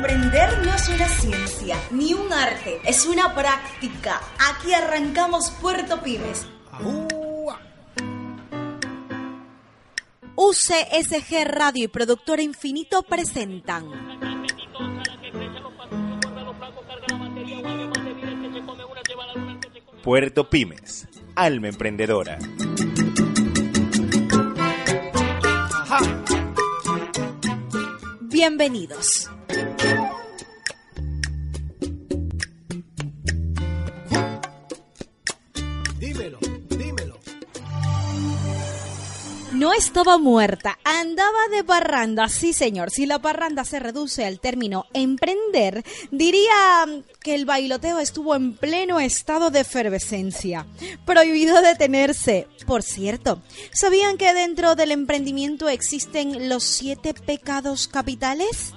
Emprender no es una ciencia ni un arte, es una práctica. Aquí arrancamos Puerto Pymes. UCSG Radio y Productora Infinito presentan Puerto Pymes, alma emprendedora. Bienvenidos. Dímelo. No estaba muerta, andaba de parranda. Sí, señor, si la parranda se reduce al término emprender, diría que el bailoteo estuvo en pleno estado de efervescencia. Prohibido detenerse. Por cierto, ¿sabían que dentro del emprendimiento existen los 7 pecados capitales?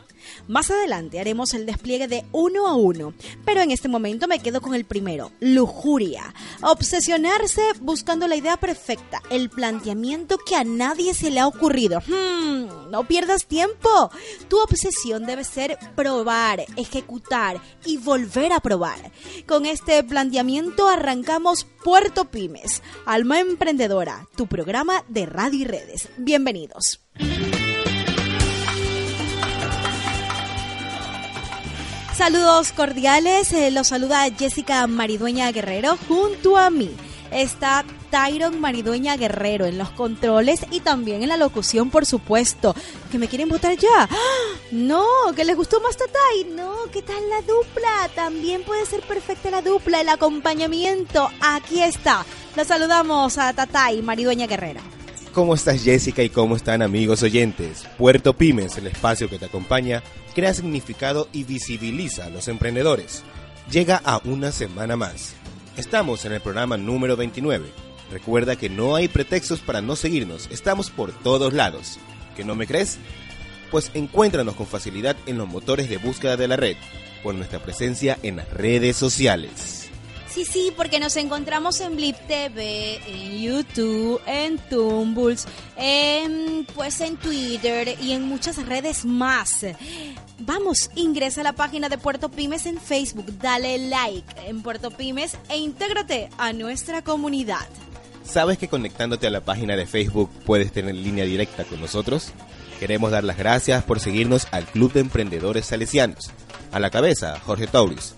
Más adelante haremos el despliegue de uno a uno, pero en este momento me quedo con el primero, lujuria. Obsesionarse buscando la idea perfecta, el planteamiento que a nadie se le ha ocurrido. No pierdas tiempo. Tu obsesión debe ser probar, ejecutar y volver a probar. Con este planteamiento arrancamos Puerto Pymes, alma emprendedora, tu programa de radio y redes. Bienvenidos. Saludos cordiales, los saluda Jessica Maridueña Guerrero. Junto a mí está Tyron Maridueña Guerrero en los controles y también en la locución, por supuesto. ¿Que me quieren votar ya? ¡Ah! No, que les gustó más Tatay. No, ¿qué tal la dupla? También puede ser perfecta la dupla, el acompañamiento. Aquí está. Los saludamos a Tatay Maridueña Guerrero. ¿Cómo estás, Jessica? ¿Y cómo están, amigos oyentes? Puerto Pymes, el espacio que te acompaña, crea significado y visibiliza a los emprendedores. Llega a una semana más. Estamos en el programa número 29. Recuerda que no hay pretextos para no seguirnos. Estamos por todos lados. ¿Que no me crees? Pues encuéntranos con facilidad en los motores de búsqueda de la red, por nuestra presencia en las redes sociales. Sí, porque nos encontramos en Blip TV, en YouTube, en Tumbles, en Twitter y en muchas redes más. Vamos, ingresa a la página de Puerto Pymes en Facebook, dale like en Puerto Pymes e intégrate a nuestra comunidad. ¿Sabes que conectándote a la página de Facebook puedes tener línea directa con nosotros? Queremos dar las gracias por seguirnos al Club de Emprendedores Salesianos. A la cabeza, Jorge Tauris.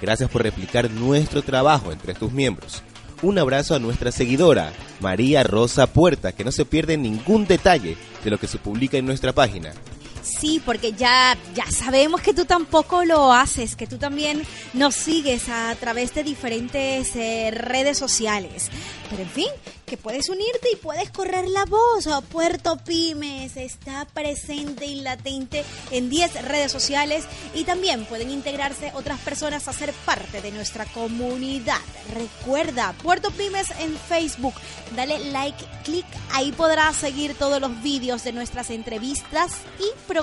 Gracias por replicar nuestro trabajo entre tus miembros. Un abrazo a nuestra seguidora, María Rosa Puerta, que no se pierde ningún detalle de lo que se publica en nuestra página. Sí, porque ya sabemos que tú tampoco lo haces, que tú también nos sigues a través de diferentes redes sociales. Pero en fin, que puedes unirte y puedes correr la voz. Puerto Pymes está presente y latente en 10 redes sociales y también pueden integrarse otras personas a ser parte de nuestra comunidad. Recuerda, Puerto Pymes en Facebook. Dale like, clic, ahí podrás seguir todos los vídeos de nuestras entrevistas y programa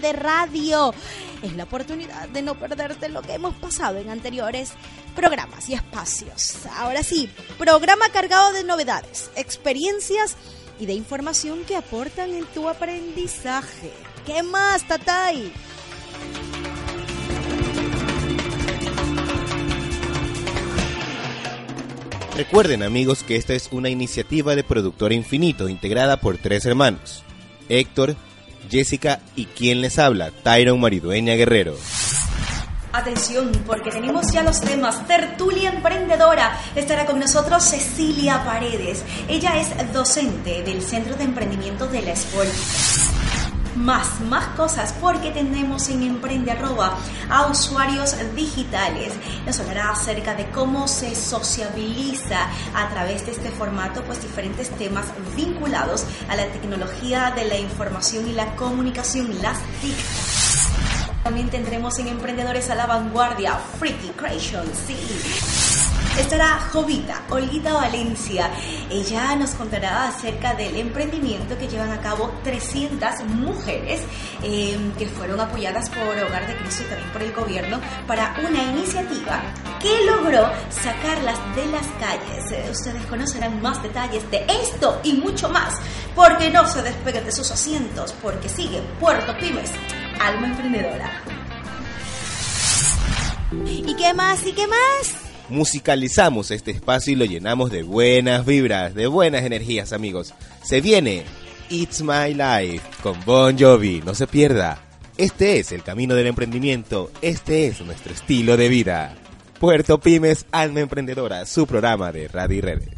de radio. Es la oportunidad de no perderte lo que hemos pasado en anteriores programas y espacios. Ahora sí, programa cargado de novedades, experiencias y de información que aportan en tu aprendizaje. ¿Qué más, Tatay? Recuerden, amigos, que esta es una iniciativa de Productora Infinito, integrada por 3 hermanos: Héctor, Jessica y quien les habla, Tyron Maridueña Guerrero. Atención, porque tenemos ya los temas. Tertulia Emprendedora. Estará con nosotros Cecilia Paredes. Ella es docente del Centro de Emprendimiento de la ESPOL. Más cosas, porque tenemos en Emprende Arroba a Usuarios Digitales. Nos hablará acerca de cómo se sociabiliza a través de este formato, pues diferentes temas vinculados a la tecnología de la información y la comunicación, las TIC. También tendremos en Emprendedores a la Vanguardia, Freaky Creations, sí. Estará Jovita Olguita Valencia. Ella nos contará acerca del emprendimiento que llevan a cabo 300 mujeres que fueron apoyadas por Hogar de Cristo y también por el gobierno para una iniciativa que logró sacarlas de las calles. Ustedes conocerán más detalles de esto y mucho más, porque no se despeguen de sus asientos, porque sigue Puerto Pymes. alma emprendedora. ¿Y qué más? ¿Y qué más? Musicalizamos este espacio y lo llenamos de buenas vibras, de buenas energías, amigos. Se viene It's My Life con Bon Jovi. No se pierda. Este es el camino del emprendimiento. Este es nuestro estilo de vida. Puerto Pymes, alma emprendedora, su programa de radio y redes.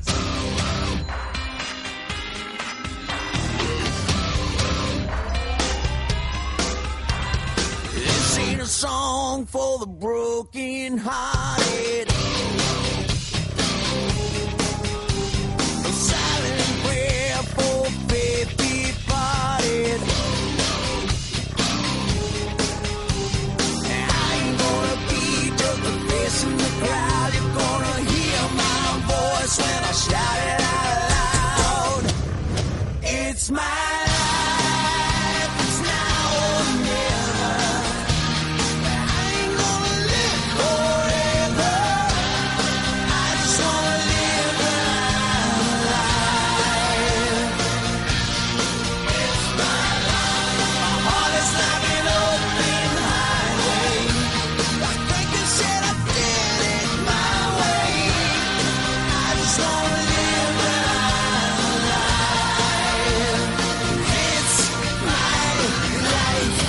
This ain't a song for the broken hearted. When I shout it out loud, it's my life, it's now or never. I ain't gonna live forever, I just wanna live my life. It's my life, my heart is like an open highway. I think this shit, I did it my way. So live my life. It's my life. This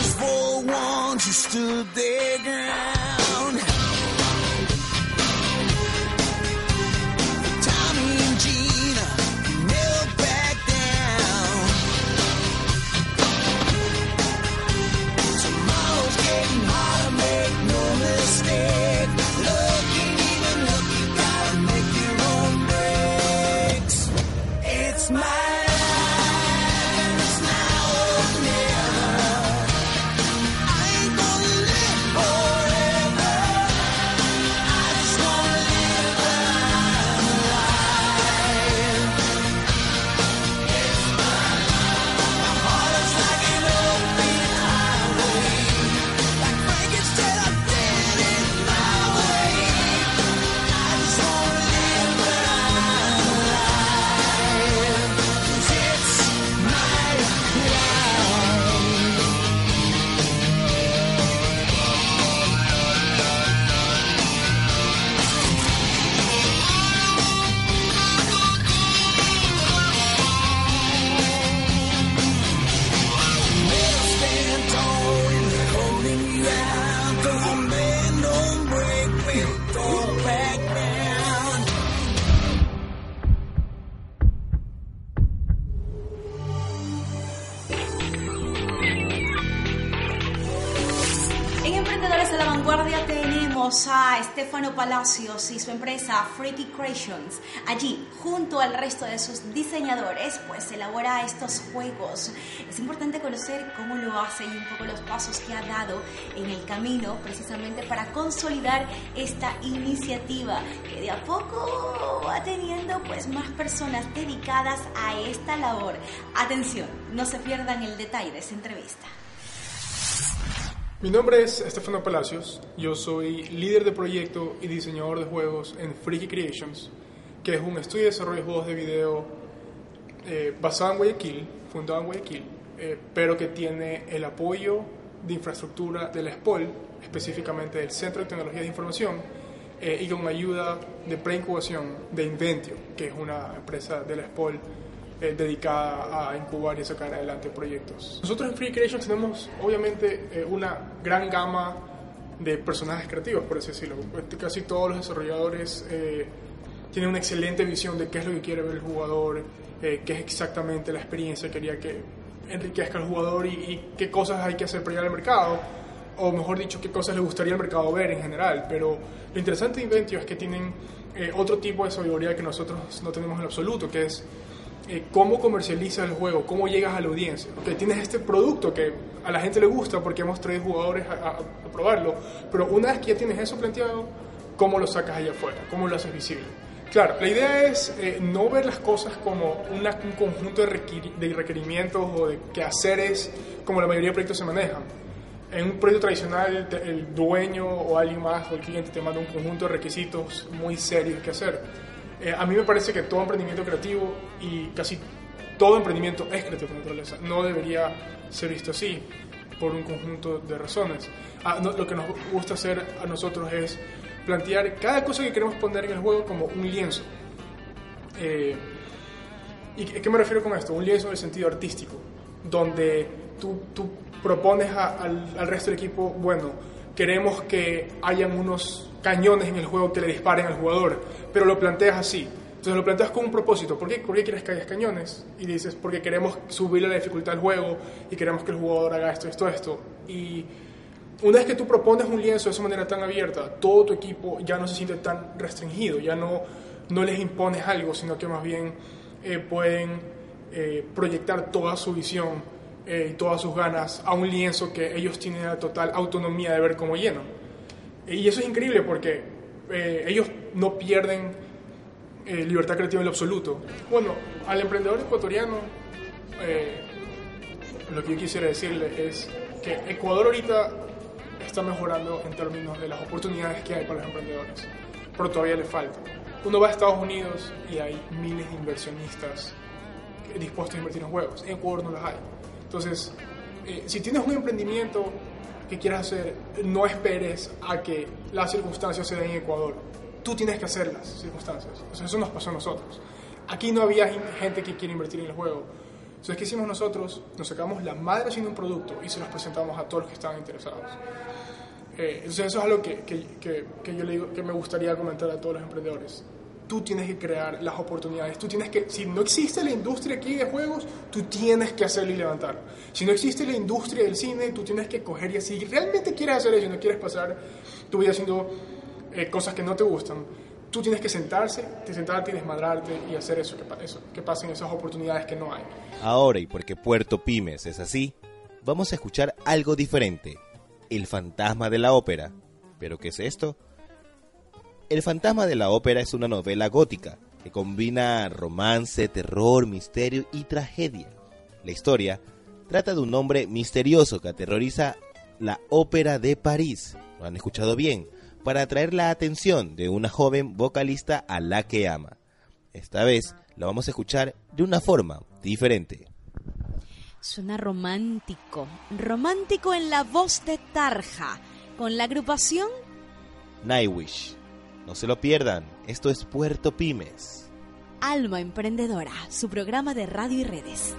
is for ones who stood their ground. Tommy and Gina knelt back down. Tomorrow's getting harder, make no mistake. Love ain't even lucky, gotta make your own breaks. It's my life, and it's now or never. I ain't gonna live forever, I just wanna live my life. It's my life, my heart is like an open highway. Like Frankenstein, I did it my way. I just wanna live my life. 'Cause it's my life. En Emprendedores a la Vanguardia tenemos a Stefano Palacios y su empresa Freaky Creations. Allí, junto al resto de sus diseñadores, pues elabora estos juegos. Es importante conocer cómo lo hace y un poco los pasos que ha dado en el camino precisamente para consolidar esta iniciativa que de a poco va teniendo pues más personas dedicadas a esta labor. Atención, no se pierdan el detalle de esta entrevista. Mi nombre es Stefano Palacios, yo soy líder de proyecto y diseñador de juegos en Freaky Creations, que es un estudio de desarrollo de juegos de video basado en Guayaquil, fundado en Guayaquil, pero que tiene el apoyo de infraestructura de la ESPOL, específicamente del Centro de Tecnología de Información, y con ayuda de preincubación de Inventio, que es una empresa de la ESPOL dedicada a incubar y sacar adelante proyectos. Nosotros en Free Creations tenemos obviamente una gran gama de personajes creativos, por así decirlo. Casi todos los desarrolladores tienen una excelente visión de qué es lo que quiere ver el jugador, qué es exactamente la experiencia que quería que enriquezca al jugador y qué cosas hay que hacer para llegar al mercado, o mejor dicho, qué cosas le gustaría al mercado ver en general. Pero lo interesante de Inventio es que tienen otro tipo de sabiduría que nosotros no tenemos en absoluto, que es cómo comercializas el juego, cómo llegas a la audiencia. Porque tienes este producto que a la gente le gusta porque hemos traído jugadores a probarlo, pero una vez que ya tienes eso planteado, ¿cómo lo sacas allá afuera? ¿Cómo lo haces visible? Claro, la idea es no ver las cosas como un conjunto de requerimientos o de quehaceres como la mayoría de proyectos se manejan. En un proyecto tradicional, el dueño o alguien más o el cliente te manda un conjunto de requisitos muy serios que hacer. A mí me parece que todo emprendimiento creativo y casi todo emprendimiento es creativo por naturaleza. No debería ser visto así por un conjunto de razones. Lo que nos gusta hacer a nosotros es plantear cada cosa que queremos poner en el juego como un lienzo. ¿Y qué me refiero con esto? Un lienzo en el sentido artístico, donde tú propones al resto del equipo, bueno, queremos que hayan unos cañones en el juego que le disparen al jugador, pero lo planteas así. Entonces lo planteas con un propósito. ¿Por qué quieres que haya cañones? Y dices, porque queremos subirle la dificultad al juego y queremos que el jugador haga esto, esto, esto. Y una vez que tú propones un lienzo de esa manera tan abierta, todo tu equipo ya no se siente tan restringido, ya no les impones algo, sino que más bien pueden proyectar toda su visión y todas sus ganas a un lienzo que ellos tienen la total autonomía de ver cómo llenan. Y eso es increíble porque ellos no pierden libertad creativa en lo absoluto. Bueno, al emprendedor ecuatoriano lo que yo quisiera decirle es que Ecuador ahorita está mejorando en términos de las oportunidades que hay para los emprendedores, pero todavía le falta. Uno va a Estados Unidos y hay miles de inversionistas dispuestos a invertir en juegos. En Ecuador no las hay. Entonces, si tienes un emprendimiento que quieras hacer, no esperes a que las circunstancias se den en Ecuador. Tú tienes que hacer las circunstancias. O sea, eso nos pasó a nosotros. Aquí no había gente que quiere invertir en el juego. Entonces, ¿qué hicimos nosotros? Nos sacamos la madre haciendo un producto y se los presentamos a todos los que estaban interesados. Entonces, eso es algo que yo le digo, que me gustaría comentar a todos los emprendedores. Tú tienes que crear las oportunidades. Tú tienes que, si no existe la industria aquí de juegos, tú tienes que hacerlo y levantarlo. Si no existe la industria del cine, tú tienes que coger y así. Si realmente quieres hacer eso y no quieres pasar tu vida haciendo cosas que no te gustan, tú tienes que sentarte y desmadrarte y hacer eso, que pasen esas oportunidades que no hay. Ahora, y porque Puerto Pymes es así, vamos a escuchar algo diferente. El fantasma de la ópera. ¿Pero qué es esto? El fantasma de la ópera es una novela gótica que combina romance, terror, misterio y tragedia. La historia trata de un hombre misterioso que aterroriza la ópera de París, ¿lo han escuchado bien?, para atraer la atención de una joven vocalista a la que ama. Esta vez la vamos a escuchar de una forma diferente. Suena romántico, romántico en la voz de Tarja, con la agrupación Nightwish. No se lo pierdan, esto es Puerto Pymes. Alma Emprendedora, su programa de radio y redes.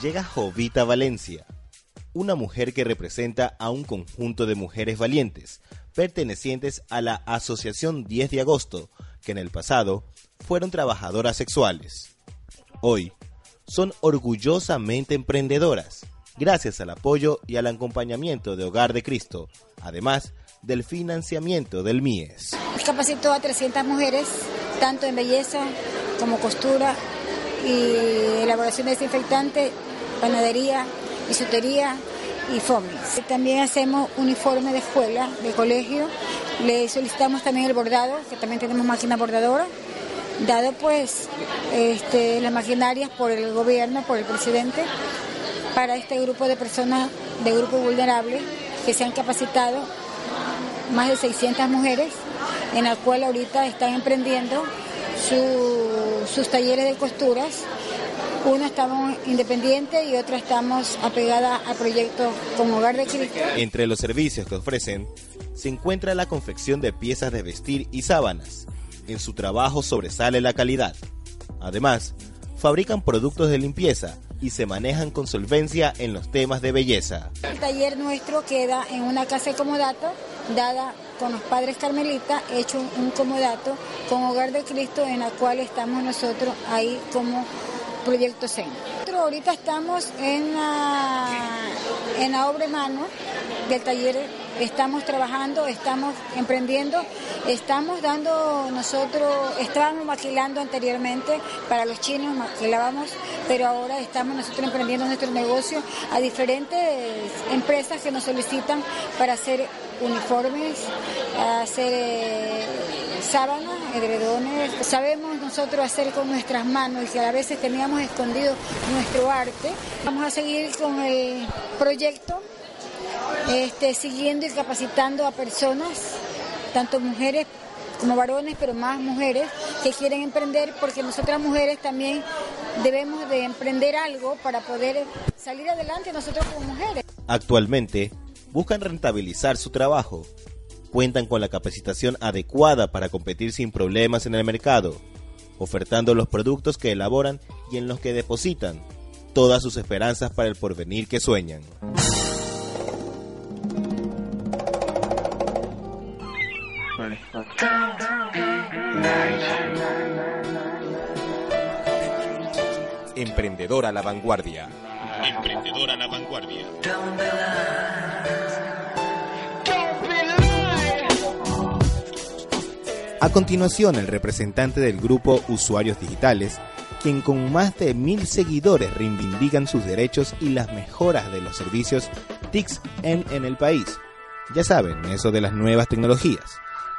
llega Jovita Valencia, una mujer que representa a un conjunto de mujeres valientes, pertenecientes a la Asociación 10 de Agosto, que en el pasado fueron trabajadoras sexuales. Hoy son orgullosamente emprendedoras, gracias al apoyo y al acompañamiento de Hogar de Cristo, además del financiamiento del MIES. Capacitó a 300 mujeres, tanto en belleza como costura y elaboración de desinfectante, panadería, bisutería y fomis. También hacemos uniformes de escuela, de colegio. Le solicitamos también el bordado, que también tenemos máquina bordadora, dado pues las maquinarias por el gobierno, por el presidente, para este grupo de personas de grupo vulnerable que se han capacitado, más de 600 mujeres, en la cual ahorita están emprendiendo sus talleres de costuras. Uno estamos independiente y otra estamos apegada a proyectos como Hogar de Cristo. Entre los servicios que ofrecen se encuentra la confección de piezas de vestir y sábanas. En su trabajo sobresale la calidad. Además, fabrican productos de limpieza y se manejan con solvencia en los temas de belleza. El taller nuestro queda en una casa de comodato, dada con los padres carmelitas, hecho un comodato con Hogar de Cristo, en la cual estamos nosotros ahí como proyecto CEN. Nosotros ahorita estamos en la obra en mano del taller, estamos trabajando, estamos emprendiendo, estábamos maquilando anteriormente para los chinos, maquilábamos, pero ahora estamos nosotros emprendiendo nuestro negocio a diferentes empresas que nos solicitan para hacer uniformes, hacer sábanas, edredones. Sabemos nosotros hacer con nuestras manos, y que a veces teníamos escondido nuestro arte. Vamos a seguir con el proyecto, siguiendo y capacitando a personas, tanto mujeres como varones, pero más mujeres que quieren emprender, porque nosotras mujeres también debemos de emprender algo para poder salir adelante nosotros como mujeres. Actualmente buscan rentabilizar su trabajo, cuentan con la capacitación adecuada para competir sin problemas en el mercado, ofertando los productos que elaboran y en los que depositan todas sus esperanzas para el porvenir que sueñan. Emprendedora a la vanguardia. Emprendedora a la vanguardia. A continuación, el representante del grupo Usuarios Digitales, quien con más de 1.000 seguidores reivindican sus derechos y las mejoras de los servicios TIC en el país. Ya saben, eso de las nuevas tecnologías.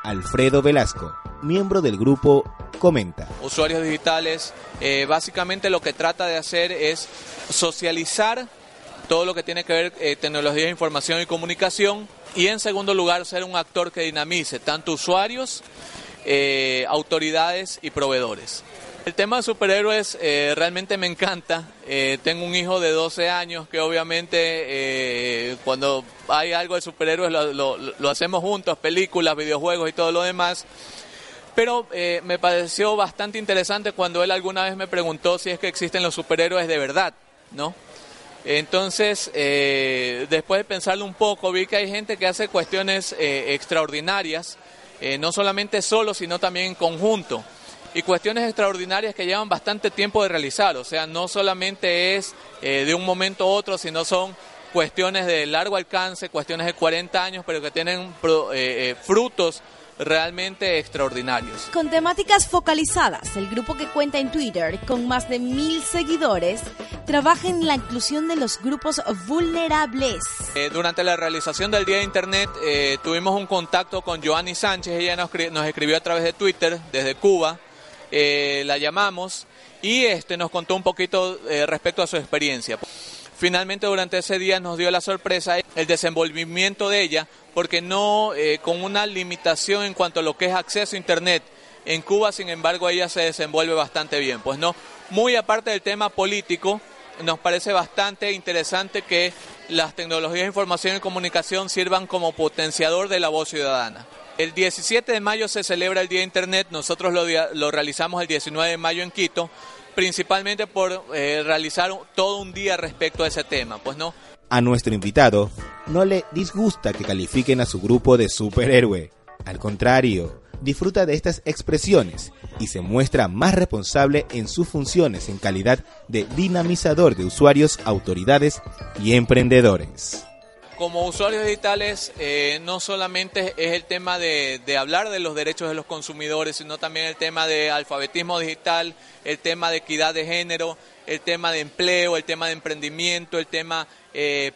Alfredo Velasco, miembro del grupo, comenta. Usuarios Digitales, básicamente lo que trata de hacer es socializar todo lo que tiene que ver tecnología de información y comunicación, y en segundo lugar ser un actor que dinamice tanto usuarios, autoridades y proveedores. El tema de superhéroes realmente me encanta. Tengo un hijo de 12 años que obviamente cuando hay algo de superhéroes lo hacemos juntos, películas, videojuegos y todo lo demás. Pero me pareció bastante interesante cuando él alguna vez me preguntó si es que existen los superhéroes de verdad, ¿no? Entonces, después de pensarlo un poco, vi que hay gente que hace cuestiones extraordinarias, no solamente solo, sino también en conjunto. Y cuestiones extraordinarias que llevan bastante tiempo de realizar, o sea, no solamente es de un momento a otro, sino son cuestiones de largo alcance, cuestiones de 40 años, pero que tienen frutos realmente extraordinarios. Con temáticas focalizadas, el grupo que cuenta en Twitter con más de 1.000 seguidores trabaja en la inclusión de los grupos vulnerables. Durante la realización del Día de Internet tuvimos un contacto con Joanny Sánchez. Ella nos escribió a través de Twitter desde Cuba, la llamamos y nos contó un poquito respecto a su experiencia. Finalmente durante ese día nos dio la sorpresa el desenvolvimiento de ella, porque no con una limitación en cuanto a lo que es acceso a internet en Cuba, sin embargo ella se desenvuelve bastante bien. Pues no, muy aparte del tema político, nos parece bastante interesante que las tecnologías de información y comunicación sirvan como potenciador de la voz ciudadana. El 17 de mayo se celebra el Día de Internet, nosotros lo realizamos el 19 de mayo en Quito. principalmente por realizar todo un día respecto a ese tema, pues no. A nuestro invitado no le disgusta que califiquen a su grupo de superhéroe. Al contrario, disfruta de estas expresiones y se muestra más responsable en sus funciones en calidad de dinamizador de usuarios, autoridades y emprendedores. Como usuarios digitales, no solamente es el tema de hablar de los derechos de los consumidores, sino también el tema de alfabetismo digital, el tema de equidad de género, el tema de empleo, el tema de emprendimiento, el tema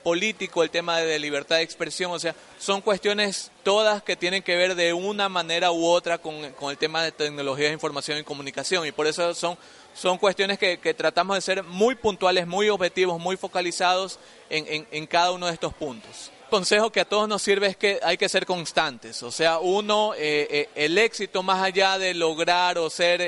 político, el tema de libertad de expresión. O sea, son cuestiones todas que tienen que ver de una manera u otra con el tema de tecnologías de información y comunicación. Y por eso son cuestiones que tratamos de ser muy puntuales, muy objetivos, muy focalizados en cada uno de estos puntos. El consejo que a todos nos sirve es que hay que ser constantes. O sea, uno, el éxito más allá de lograr o ser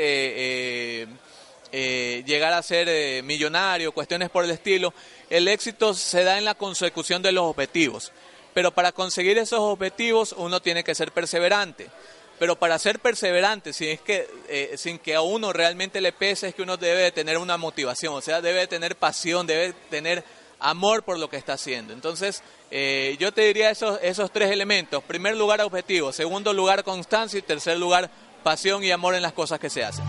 llegar a ser millonario, cuestiones por el estilo, el éxito se da en la consecución de los objetivos. Pero para conseguir esos objetivos uno tiene que ser perseverante. Pero para ser perseverante, si es que, sin que a uno realmente le pese, es que uno debe de tener una motivación, o sea, debe de tener pasión, debe de tener amor por lo que está haciendo. Entonces, yo te diría esos tres elementos. Primer lugar, objetivo. Segundo lugar, constancia. Y tercer lugar, pasión y amor en las cosas que se hacen.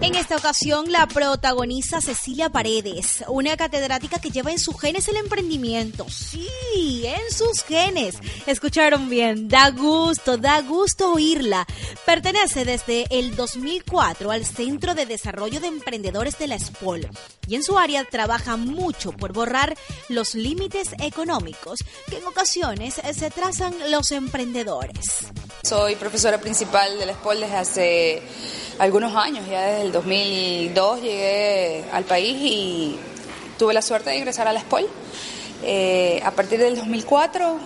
En esta ocasión la protagoniza Cecilia Paredes, una catedrática que lleva en sus genes el emprendimiento. Sí, en sus genes. Escucharon bien, da gusto oírla. Pertenece desde el 2004 al Centro de Desarrollo de Emprendedores de la ESPOL y en su área trabaja mucho por borrar los límites económicos que en ocasiones se trazan los emprendedores. Soy profesora principal de la ESPOL desde hace algunos años, ya desde el 2002 llegué al país y tuve la suerte de ingresar a la ESPOL. A partir del 2004,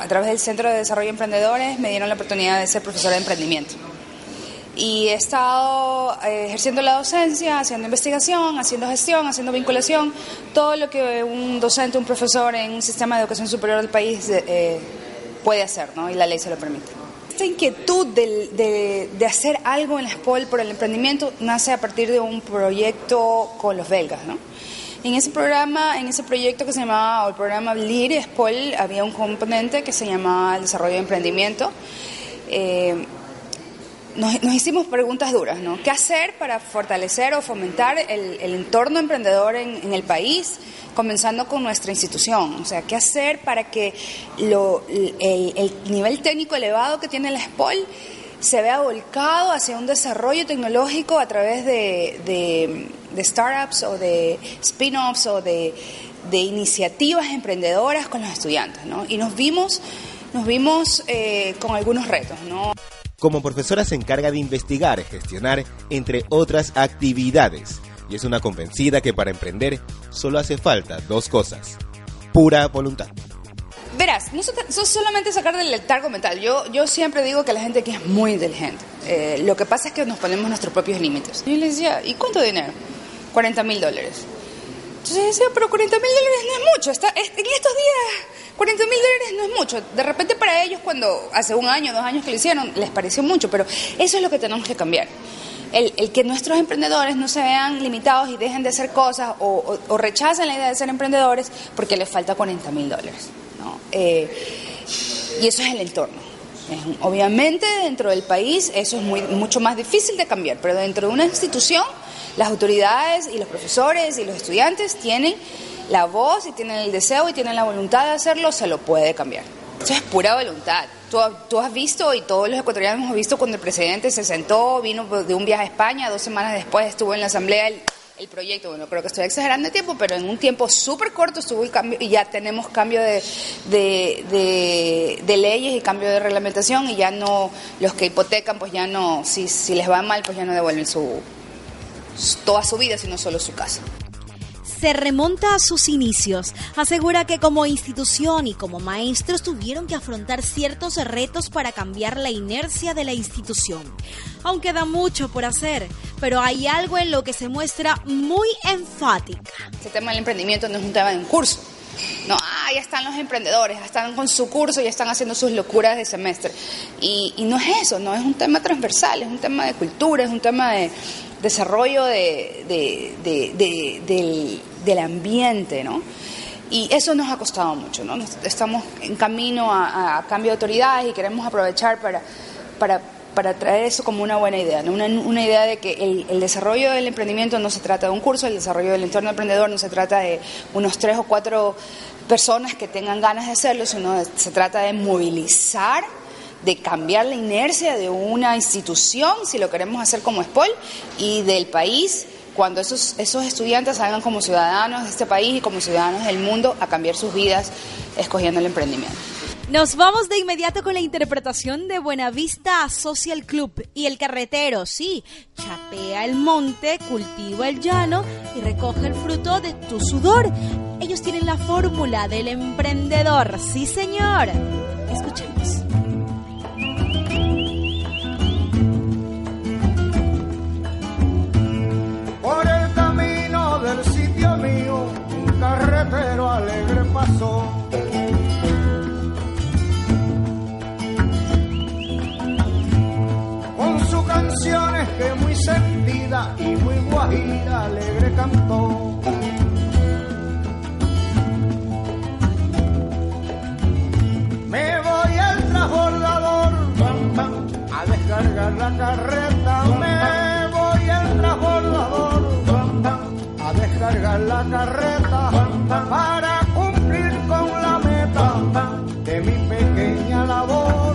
a través del Centro de Desarrollo de Emprendedores, me dieron la oportunidad de ser profesora de emprendimiento. Y he estado ejerciendo la docencia, haciendo investigación, haciendo gestión, haciendo vinculación, todo lo que un docente, un profesor en un sistema de educación superior del país puede hacer, ¿no? Y la ley se lo permite. Esta inquietud de hacer algo en la ESPOL por el emprendimiento nace a partir de un proyecto con los belgas, ¿no? En ese programa, en ese proyecto que se llamaba, el programa LIR ESPOL, había un componente que se llamaba el desarrollo de emprendimiento. Nos hicimos preguntas duras, ¿no? ¿Qué hacer para fortalecer o fomentar el entorno emprendedor en el país? Comenzando con nuestra institución, o sea, ¿qué hacer para que el nivel técnico elevado que tiene la ESPOL se vea volcado hacia un desarrollo tecnológico a través de startups o de spin-offs o de iniciativas emprendedoras con los estudiantes, ¿no? Y nos vimos con algunos retos, ¿no? Como profesora se encarga de investigar, gestionar, entre otras actividades. Y es una convencida que para emprender solo hace falta dos cosas: pura voluntad. Verás, no es solamente sacar del letargo mental. Yo siempre digo que la gente aquí es muy inteligente. Lo que pasa es que nos ponemos nuestros propios límites. Yo les decía, ¿y cuánto dinero? $40,000. Entonces decía, pero $40,000 no es mucho. En estos días, $40,000 no es mucho. De repente para ellos, cuando hace un año, 2 años que lo hicieron, les pareció mucho, pero eso es lo que tenemos que cambiar. El que nuestros emprendedores no se vean limitados y dejen de hacer cosas o rechacen la idea de ser emprendedores porque les falta $40,000, ¿no? Y eso es el entorno. Obviamente dentro del país eso es mucho más difícil de cambiar, pero dentro de una institución las autoridades y los profesores y los estudiantes tienen la voz y tienen el deseo y tienen la voluntad de hacerlo, se lo puede cambiar. Eso es pura voluntad. Tú has visto, y todos los ecuatorianos hemos visto, cuando el presidente se sentó, vino de un viaje a España, 2 semanas después estuvo en la asamblea el proyecto. Bueno, creo que estoy exagerando el tiempo, pero en un tiempo súper corto estuvo el cambio y ya tenemos cambio de leyes y cambio de reglamentación, y ya no, los que hipotecan, pues ya no, si les va mal, pues ya no devuelven toda su vida, sino solo su casa. Se remonta a sus inicios. Asegura que como institución y como maestros tuvieron que afrontar ciertos retos para cambiar la inercia de la institución. Aún queda mucho por hacer, pero hay algo en lo que se muestra muy enfática. Este tema del emprendimiento no es un tema de un curso, No, ya están los emprendedores, ya están con su curso, ya están haciendo sus locuras de semestre. Y no es eso, no es un tema transversal, es un tema de cultura, es un tema de desarrollo del ambiente, ¿no? Y eso nos ha costado mucho, ¿no? Estamos en camino a cambio de autoridades y queremos aprovechar para traer eso como una buena idea, ¿no? Una idea de que el desarrollo del emprendimiento no se trata de un curso, el desarrollo del entorno emprendedor no se trata de unos 3 o 4 personas que tengan ganas de hacerlo, sino se trata de movilizar, de cambiar la inercia de una institución, si lo queremos hacer como ESPOL, y del país, cuando esos estudiantes salgan como ciudadanos de este país y como ciudadanos del mundo a cambiar sus vidas escogiendo el emprendimiento. Nos vamos de inmediato con la interpretación de Buenavista Social Club y El Carretero. Sí, chapea el monte, cultiva el llano y recoge el fruto de tu sudor. Ellos tienen la fórmula del emprendedor. Sí, señor. Escuchemos. Por el camino del sitio mío, un carretero alegre pasó. Canciones que muy sentida y muy guajira alegre cantó. Me voy al transbordador a descargar la carreta. Me voy al transbordador a descargar la carreta para cumplir con la meta de mi pequeña labor.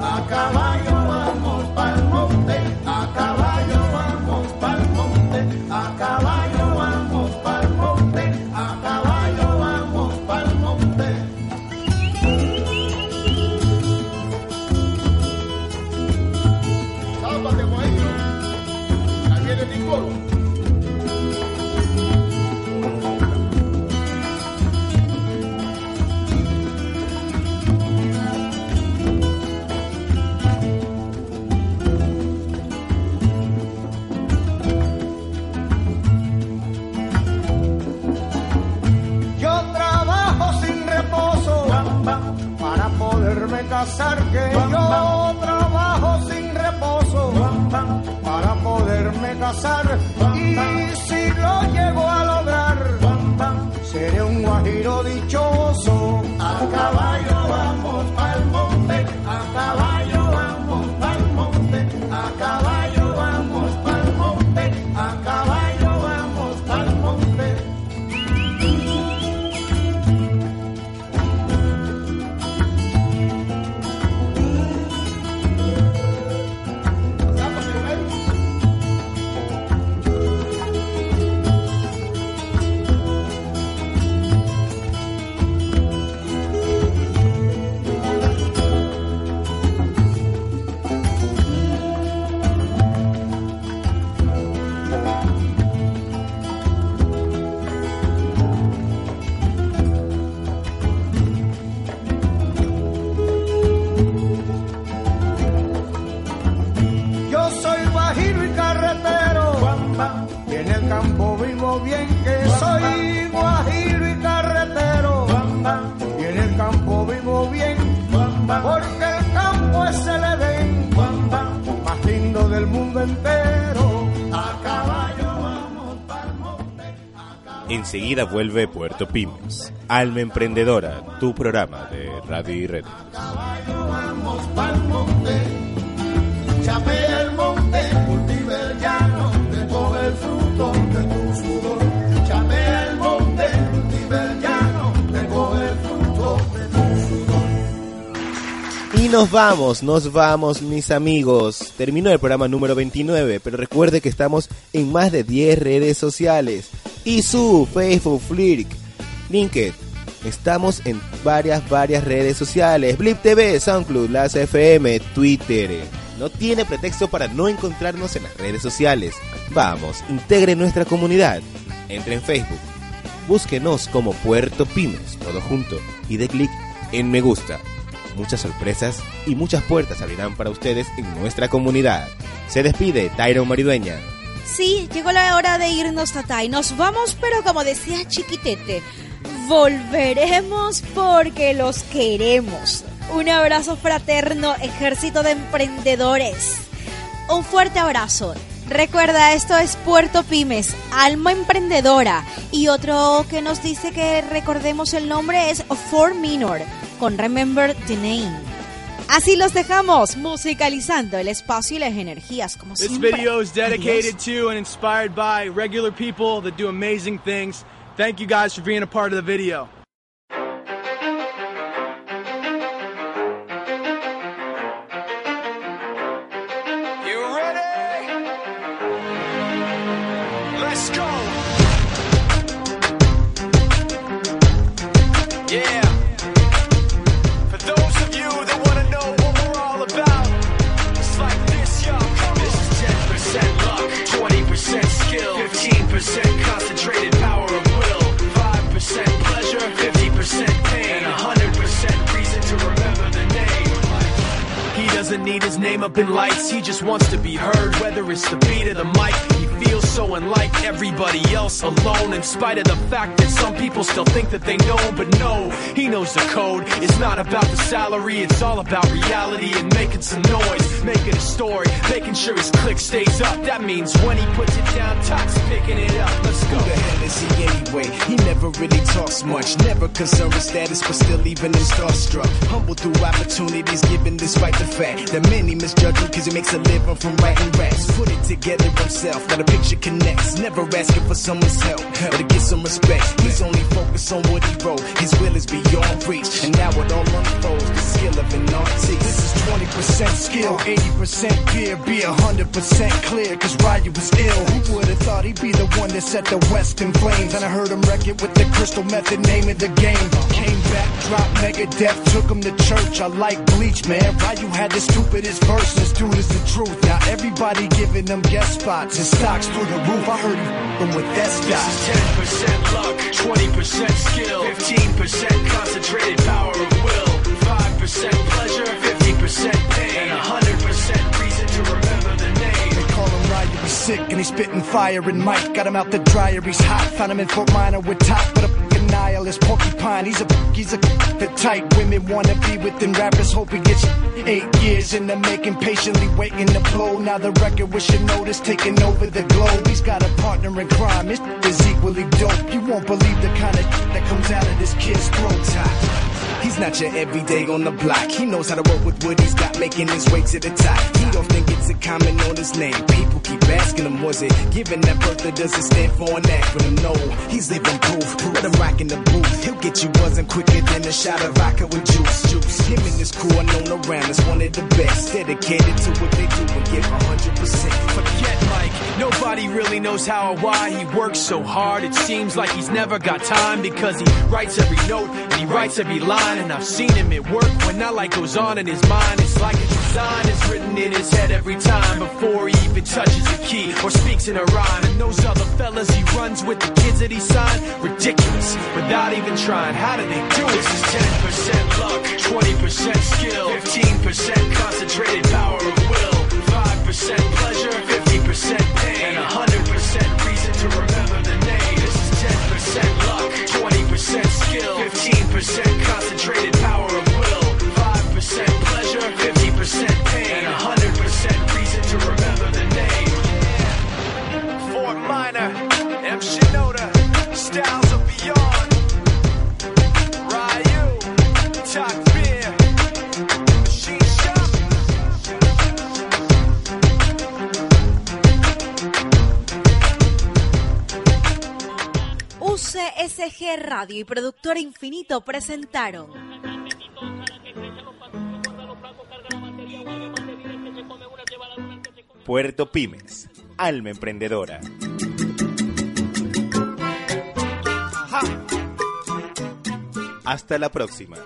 A caballo vamos pa'l monte, a caballo vamos pa'l monte, a caballo vamos pa'l monte, a caballo vamos pa'l monte. Sábate, maestro, ahí viene mi coro. Casar que yo trabajo sin reposo para poderme casar, y si lo llego a lograr seré un guajiro dichoso. A caballo vamos pa'l monte, a caballo vamos pa'l monte, a caballo vamos pa'l monte, a caballo vamos pa'l monte. Enseguida vuelve Puerto Pymes, Alma Emprendedora, tu programa de Radio y Red. A caballo vamos pa'l monte, chapea el monte, cultiva el llano, recoge el fruto de tu sudor. Chapea el monte, cultiva el llano, recoge el fruto de tu sudor. Y nos vamos, mis amigos. Terminó el programa número 29, pero recuerde que estamos en más de 10 redes sociales. Y su Facebook, Flick, LinkedIn. Estamos en varias redes sociales. Blip TV, SoundCloud, Las FM, Twitter. No tiene pretexto para no encontrarnos en las redes sociales. Vamos, integre nuestra comunidad. Entre en Facebook. Búsquenos como Puerto Pymes, todo junto. Y dé clic en me gusta. Muchas sorpresas y muchas puertas abrirán para ustedes en nuestra comunidad. Se despide Tyron Maridueña. Sí, llegó la hora de irnos, Tatay. Nos vamos, pero como decía Chiquitete, volveremos porque los queremos. Un abrazo fraterno, ejército de emprendedores. Un fuerte abrazo. Recuerda, esto es Puerto Pymes, alma emprendedora. Y otro que nos dice que recordemos el nombre es Fort Minor, con Remember the Name. Así los dejamos, musicalizando el espacio y las energías, como siempre. This video is dedicated to and inspired by regular people that do amazing things. Thank you guys for being a part of the video. Need his name up in lights, he just wants to be heard, whether it's the beat or the mic. He feels so unlike everybody else, alone, in spite of the fact that some people still think that they know. But no, he knows the code. It's not about the salary, it's all about reality and making some noise, making a story, making sure his click stays up. That means when he puts it down, Tot's picking it up. Let's go. Who the hell is he anyway? He never really talks much, never concerned with status, but still even in starstruck, humble through opportunities given despite the fact that many misjudge him cause he makes a living from writing raps. Put it together himself, got a picture connects, never asking for someone's help or to get some respect. He's only focused on what he wrote, his will is beyond reach, and now it all unfolds, the skill of an artist. This is 20% skill, 80% gear, be 100% clear cause Ryu was ill. Who would've thought he'd be the one that set the West in flames? And I heard him wreck it with the crystal method, name of the game. Came back, dropped Megadeth, took him to church. I like Bleach, man, Ryu had this too. But his verse, this dude is the truth. Now everybody giving them guest spots and stocks through the roof. I heard him with that stock. This is 10% luck, 20% skill, 15% concentrated power of will, 5% pleasure, 50% pain, and 100% reason to remember the name. They call him Ryu, he's sick and he's spitting fire and Mike. Got him out the dryer, he's hot. Found him in Fort Minor with top, but a nihilist porcupine. He's a the type women wanna be within rappers. Hope he gets 8 years in the making, patiently waiting to blow. Now the record with Shinoda's taking over the globe. He's got a partner in crime, his is equally dope. You won't believe the kind of that comes out of this kid's throat top. He's not your everyday on the block. He knows how to work with what he's got, making his way to the top. He often gets a comment on his name. People keep asking him, was it giving that birth that doesn't stand for an acronym? No, he's living proof. Let him rock in the booth. He'll get you buzzing quicker than a shot of vodka with juice. Him and his crew are known around as one of the best. Dedicated to what they do and give 100%. Forget Mike. Nobody really knows how or why he works so hard. It seems like he's never got time because he writes every note and he writes every line. And I've seen him at work when that light goes on in his mind. It's like a design is written in his head every time before he even touches a key or speaks in a rhyme. And those other fellas he runs with, the kids that he signed, ridiculous without even trying. How do they do it? This is 10% luck, 20% skill, 15% concentrated power of will, 5% pleasure, 50% pain, and 100% reason to remember the name. This is 10% luck, 20% skill, 15% concentrated power of will, 5% pleasure, 50% pain, and 100% reason to remember the name. Fort Minor, M. Shinoda, Styles of Beyond, Ryu, Tuck Beer, Machine Shop. UCSG Radio y Productora Infinito presentaron Puerto Pymes, alma emprendedora. Hasta la próxima.